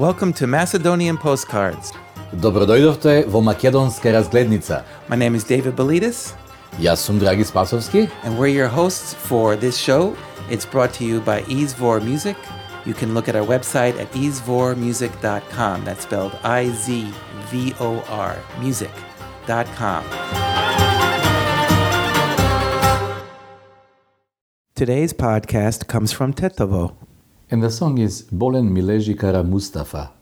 Welcome to Macedonian Postcards. Dobrodojdovte vo Makedonska razglednica. My name is David Belidis. Ja sam Dragi Spasovski. And we're your hosts for this show. It's brought to you by Izvor Music. You can look at our website at izvormusic.com. That's spelled I-Z-V-O-R, music.com. Today's podcast comes from Tetovo. And the song is Bolen Mileži Kara Mustafa.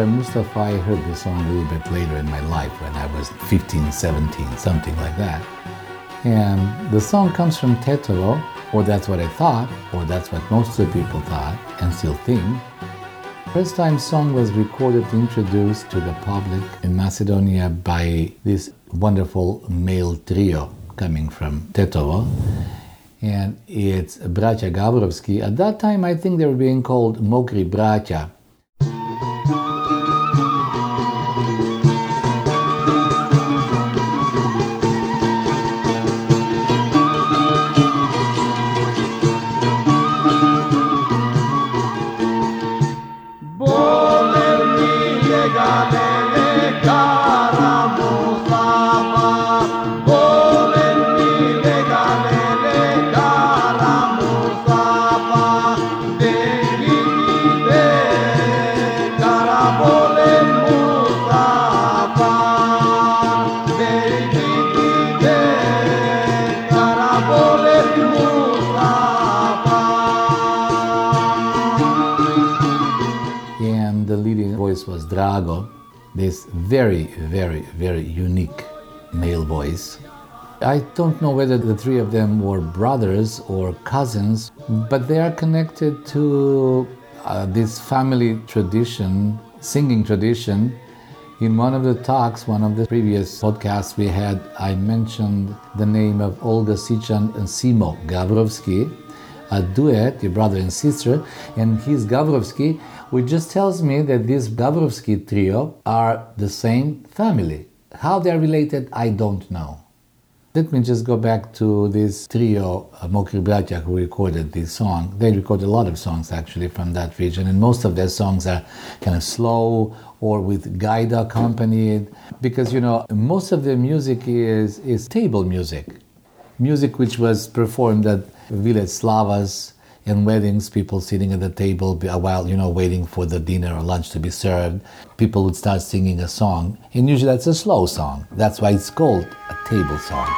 Mustafa, I heard this song a little bit later in my life when I was 15, 17, something like that. And the song comes from Tetovo, or that's what I thought, or that's what most of the people thought and still think. First time song was recorded, introduced to the public in Macedonia by this wonderful male trio coming from Tetovo. And it's Braća Gavrovski. At that time, I think they were being called Mokri Braća. Was Drago, this very, very, very unique male voice. I don't know whether the three of them were brothers or cousins, but they are connected to this family tradition, singing tradition. In one of the talks, one of the previous podcasts we had, I mentioned the name of Olga Sitchan and Simo Gavrovski, a duet, your brother and sister, and he's Gavrovski, which just tells me that this Gavrovski trio are the same family. How they are related, I don't know. Let me just go back to this trio of Mokri Braća who recorded this song. They record a lot of songs actually from that region, and most of their songs are kind of slow or with gaida accompanied, because you know most of their music is table music which was performed at village slavas and weddings, people sitting at the table while, waiting for the dinner or lunch to be served. People would start singing a song, and usually that's a slow song. That's why it's called a table song.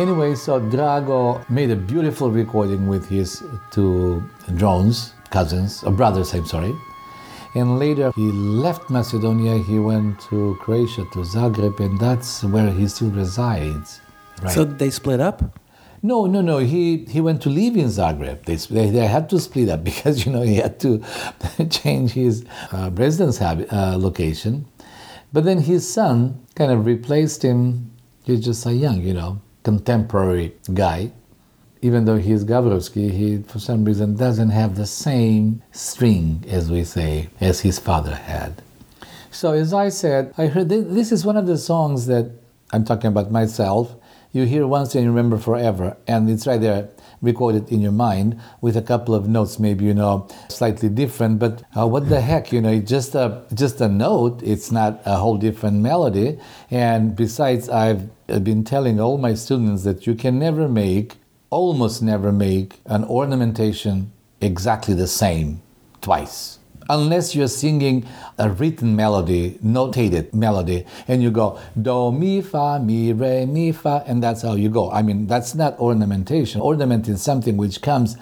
Anyway, so Drago made a beautiful recording with his two drones, cousins, or brothers, I'm sorry. And later he left Macedonia, he went to Croatia, to Zagreb, and that's where he still resides. Right. So they split up? No. He went to live in Zagreb. They had to split up because, you know, he had to change his residence location. But then his son kind of replaced him. He's just a young, you know, contemporary guy. Even though he's Gavrovski, he, for some reason, doesn't have the same string, as we say, as his father had. So, as I said, I heard this is one of the songs that I'm talking about myself. You hear once and you remember forever, and it's right there, recorded in your mind, with a couple of notes, maybe, you know, slightly different, but what the heck, you know, it's just a note, it's not a whole different melody. And besides, I've been telling all my students that you can never make, almost never make, an ornamentation exactly the same twice. Unless you're singing a written melody, notated melody, and you go, do, mi, fa, mi, re, mi, fa, and that's how you go. I mean, that's not ornamentation. Ornament is something which comes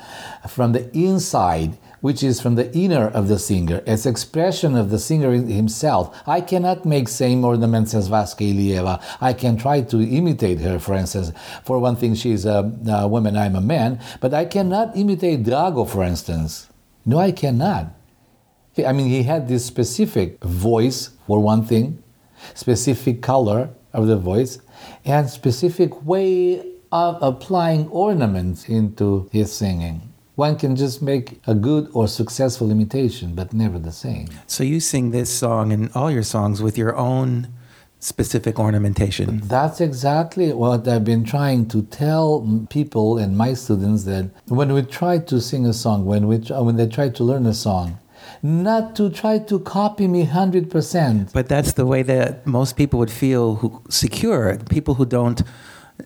from the inside, which is from the inner of the singer. It's expression of the singer himself. I cannot make same ornaments as Vaska Ilieva. I can try to imitate her, for instance. For one thing, she's a woman, I'm a man, but I cannot imitate Drago, for instance. No, I cannot. I mean, he had this specific voice, for one thing, specific color of the voice, and specific way of applying ornaments into his singing. One can just make a good or successful imitation, but never the same. So you sing this song and all your songs with your own specific ornamentation. That's exactly what I've been trying to tell people and my students, that when we try to sing a song, when they try to learn a song, not to try to copy me 100%. But that's the way that most people would feel secure. People who don't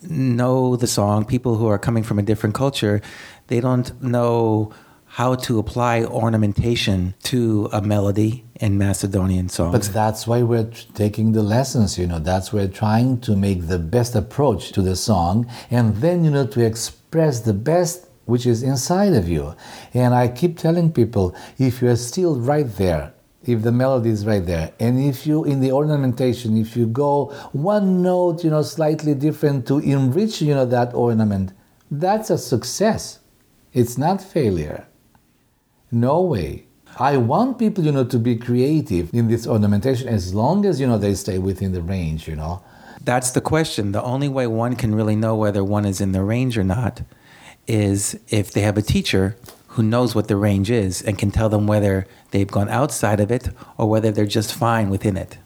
know the song, people who are coming from a different culture, they don't know how to apply ornamentation to a melody in Macedonian songs. But that's why we're taking the lessons, you know. That's where we're trying to make the best approach to the song, and then, you know, to express the best which is inside of you. And I keep telling people, if you are still right there, if the melody is right there, and if you, in the ornamentation, if you go one note, you know, slightly different to enrich, you know, that ornament, that's a success. It's not failure. No way. I want people, you know, to be creative in this ornamentation as long as, you know, they stay within the range, you know. That's the question. The only way one can really know whether one is in the range or not is if they have a teacher who knows what the range is and can tell them whether they've gone outside of it or whether they're just fine within it.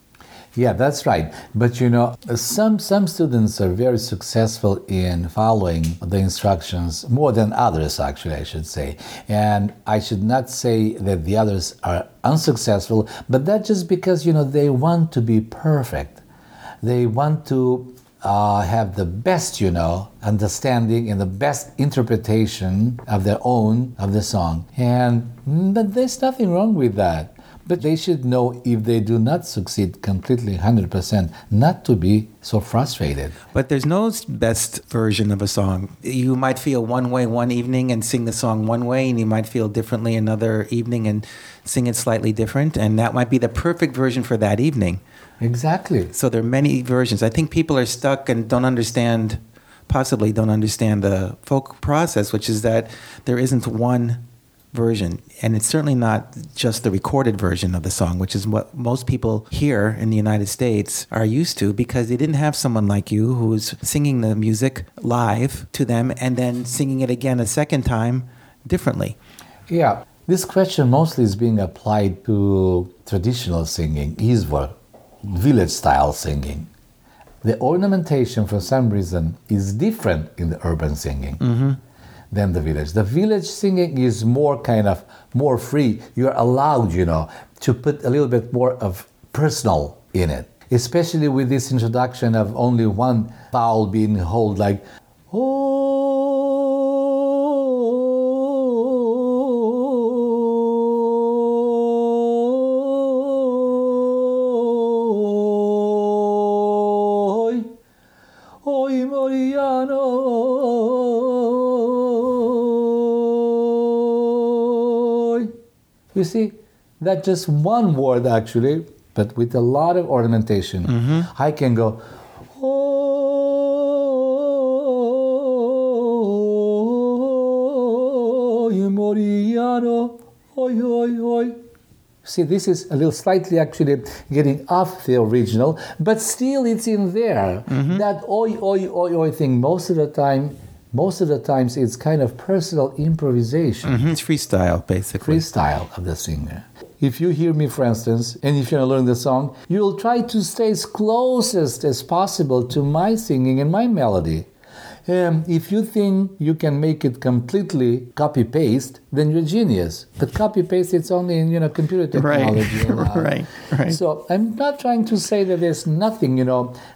Yeah, that's right. But, you know, some students are very successful in following the instructions more than others, actually, I should say. And I should not say that the others are unsuccessful, but that's just because, you know, they want to be perfect. They want to have the best, you know, understanding and the best interpretation of their own, of the song. And but there's nothing wrong with that. But they should know, if they do not succeed completely 100%, not to be so frustrated. But there's no best version of a song. You might feel one way one evening and sing the song one way, and you might feel differently another evening and sing it slightly different, and that might be the perfect version for that evening. Exactly. So there are many versions. I think people are stuck and don't understand the folk process, which is that there isn't one version, and it's certainly not just the recorded version of the song, which is what most people here in the United States are used to, because they didn't have someone like you who's singing the music live to them and then singing it again a second time differently. Yeah, this question mostly is being applied to traditional singing, Izvor, village style singing. The ornamentation, for some reason, is different in the urban singing. Mm-hmm. Than the village. The village singing is more kind of more free. You're allowed, you know, to put a little bit more of personal in it, especially with this introduction of only one vowel being held, like oh, You see, that just one word actually, but with a lot of ornamentation. Mm-hmm. I can go, see, this is a little slightly actually getting off the original, but still it's in there. Mm-hmm. That oi, oi, oi, oi thing, most of the times it's kind of personal improvisation. Mm-hmm. It's freestyle, basically. Freestyle of the singer. If you hear me, for instance, and if you're not learning the song, you'll try to stay as closest as possible to my singing and my melody. If you think you can make it completely copy-paste, then you're a genius. But copy-paste, it's only in, computer technology. Right. Right. So I'm not trying to say that there's nothing,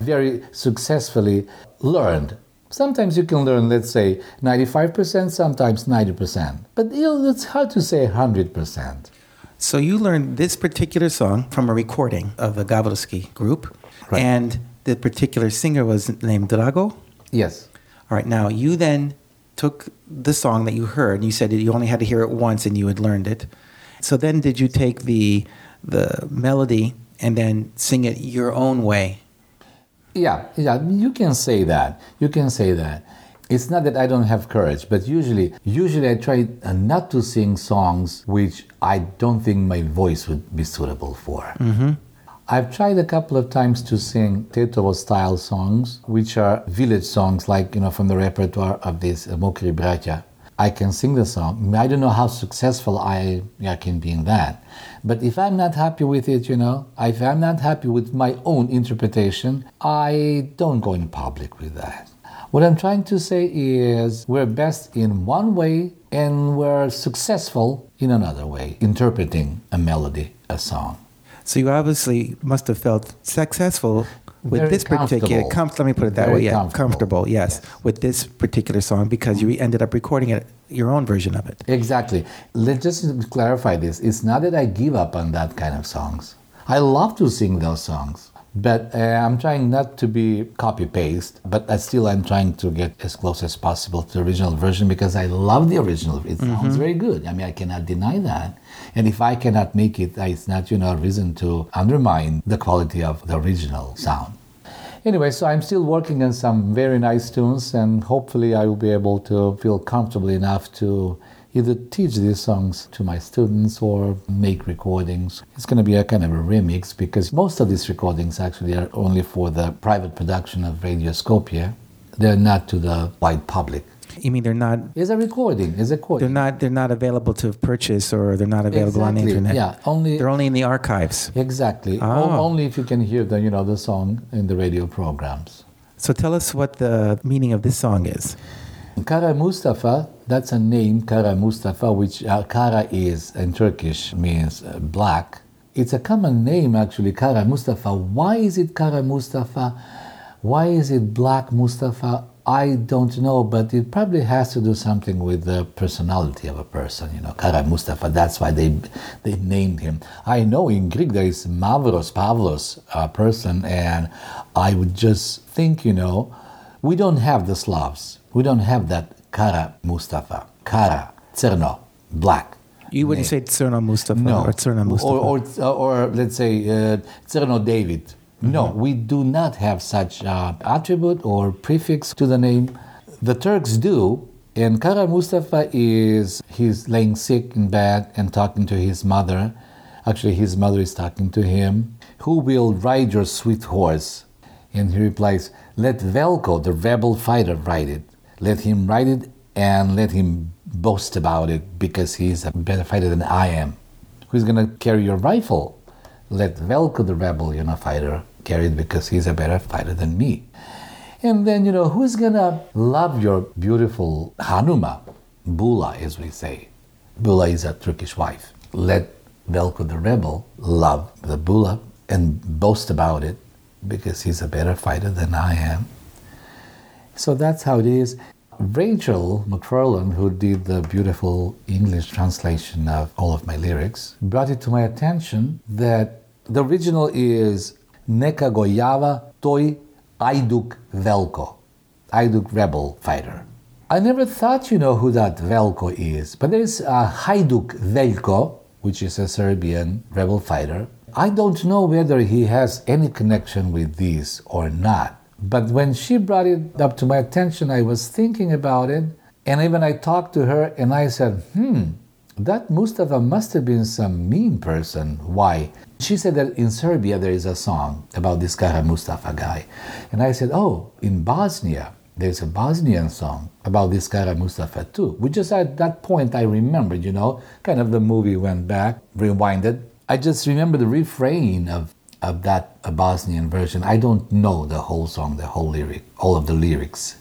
very successfully learned. Sometimes you can learn, let's say, 95%, sometimes 90%. But it's hard to say 100%. So you learned this particular song from a recording of the Gavrovski group. Right. And the particular singer was named Drago? Yes. All right, now you then took the song that you heard, and you said that you only had to hear it once and you had learned it. So then did you take the melody and then sing it your own way? Yeah, you can say that. It's not that I don't have courage, but usually I try not to sing songs which I don't think my voice would be suitable for. Mm-hmm. I've tried a couple of times to sing Tetovo style songs, which are village songs, like, from the repertoire of this Mokri Braća. I can sing the song. I don't know how successful I can be in that. But if I'm not happy with it, if I'm not happy with my own interpretation, I don't go in public with that. What I'm trying to say is we're best in one way and we're successful in another way, interpreting a melody, a song. So you obviously must have felt successful with very this particular... Let me put it that very way. Yeah, comfortable, yes, with this particular song because you ended up recording it, your own version of it. Exactly. Let's just clarify this. It's not that I give up on that kind of songs. I love to sing those songs, but I'm trying not to be copy-paste, but I'm trying to get as close as possible to the original version because I love the original. It sounds very good. I cannot deny that. And if I cannot make it, it's not, a reason to undermine the quality of the original sound. Anyway, so I'm still working on some very nice tunes, and hopefully I will be able to feel comfortable enough to either teach these songs to my students or make recordings. It's going to be a kind of a remix because most of these recordings actually are only for the private production of Radioscopia. They're not to the wide public. You mean they're not... It's a recording. They're not available to purchase, or they're not available on the internet. Yeah, they're only in the archives. Exactly. Oh. Only if you can hear the, the song in the radio programs. So tell us what the meaning of this song is. Kara Mustafa, that's a name, Kara Mustafa, which Kara is in Turkish means black. It's a common name actually, Kara Mustafa. Why is it Kara Mustafa? Why is it Black Mustafa? I don't know, but it probably has to do something with the personality of a person, Kara Mustafa, that's why they named him. I know in Greek there is Mavros, Pavlos, a person, and I would just think, we don't have the Slavs. We don't have that Kara Mustafa. Kara, Cerno, black. You wouldn't say Cerno Mustafa or Cerno Mustafa. Or let's say Cerno David. No, we do not have such attribute or prefix to the name. The Turks do, and Kara Mustafa he's laying sick in bed and talking to his mother. Actually, his mother is talking to him. Who will ride your sweet horse? And he replies, let Velko, the rebel fighter, ride it. Let him ride it and let him boast about it because he's a better fighter than I am. Who's going to carry your rifle? Let Velko, the rebel, fighter, carry it because he's a better fighter than me. And then, who's going to love your beautiful Hanuma? Bula, as we say. Bula is a Turkish wife. Let Velko, the rebel, love the Bula and boast about it because he's a better fighter than I am. So that's how it is. Rachel McFerland, who did the beautiful English translation of all of my lyrics, brought it to my attention that the original is Neka go java toj ajduk Velko, ajduk rebel fighter. I never thought, who that Velko is, but there is a hajduk Velko, which is a Serbian rebel fighter. I don't know whether he has any connection with this or not, but when she brought it up to my attention, I was thinking about it, and even I talked to her and I said, that Mustafa must have been some mean person. Why? She said that in Serbia there is a song about this Kara Mustafa guy. And I said, oh, in Bosnia, there's a Bosnian song about this Kara Mustafa too. Which is at that point I remembered, kind of the movie went back, rewinded. I just remember the refrain of that Bosnian version. I don't know the whole song, the whole lyric, all of the lyrics.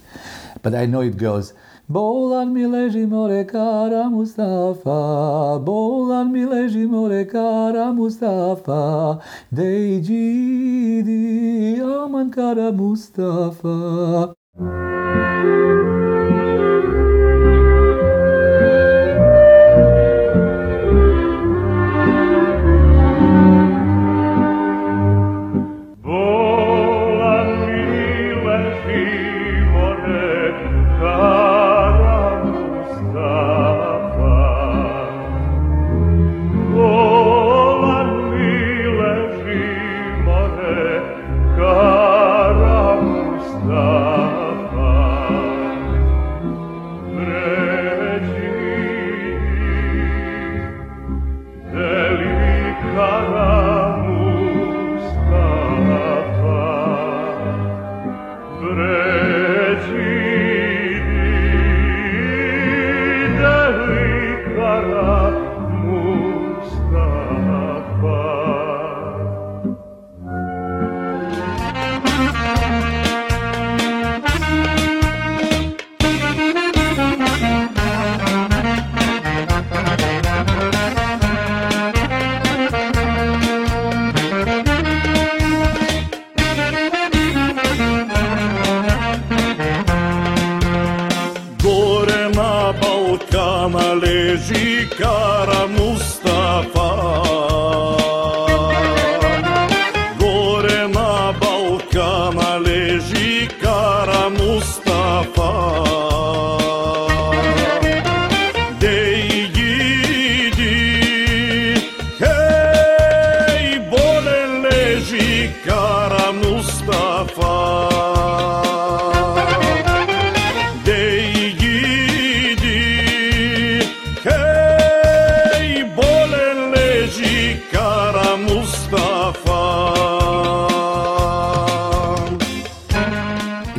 But I know it goes, Bolen Mileži Kara Mustafa, Bolen Mileži Kara Mustafa, Dejidi Aman Kara Mustafa.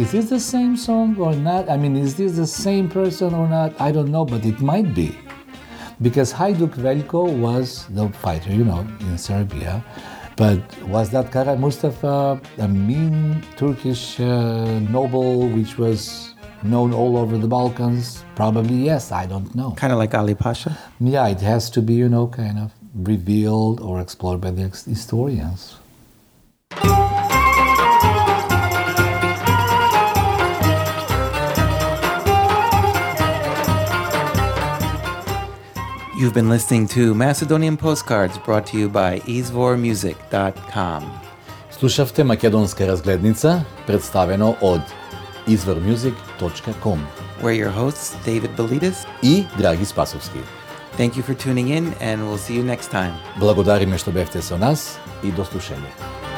Is this the same song or not? I mean, is this the same person or not? I don't know, but it might be. Because Hajduk Velko was the fighter, in Serbia. But was that Kara Mustafa a mean Turkish noble which was known all over the Balkans? Probably yes, I don't know. Kind of like Ali Pasha? Yeah, it has to be, kind of revealed or explored by the historians. You've been listening to Macedonian Postcards, brought to you by izvormusic.com. Slušavte Makedonska razglednica, predstavljeno od izvormusic.com. We're your hosts, David Belidis I Dragi Spasovski. Thank you for tuning in, and we'll see you next time. Благодариме што бевте со нас I до слушање.